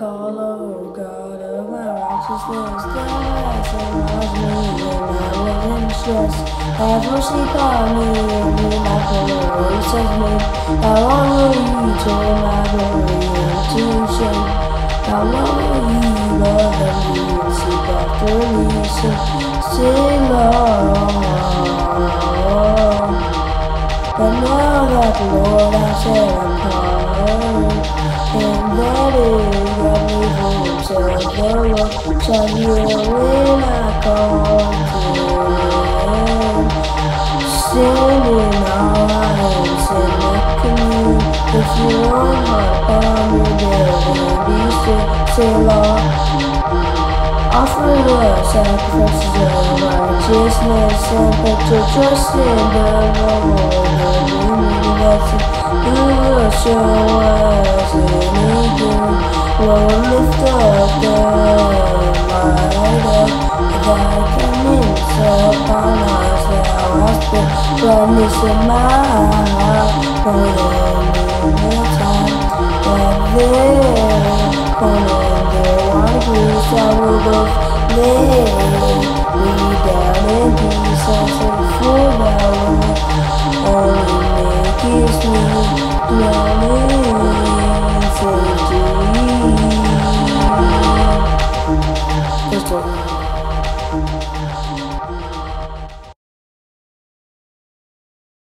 call, oh God, of my righteousness. Yes, and loves me in my living stress. Have mercy upon me and be my pillow, and save me. How long will you turn my glory into shame? How long will you love me and seek after me? So sing along. But now that the Lord I said I'm calling, and that is what we do to the Lord. So you will not come to Him. Sinning all I am, sin look at me. If you want my palm, you dare to be sick. Say, Lord, offer the sacrifices of righteousness, and put your trust in the Lord. And you need nothing, you will show up. Lord, lift up the light of thy countenance upon us. Thou hast the brightness of my light, for in the time that there are griefs, I will both lay me down in peace. I said, for thou wilt only makest me dwell in safety. That's all.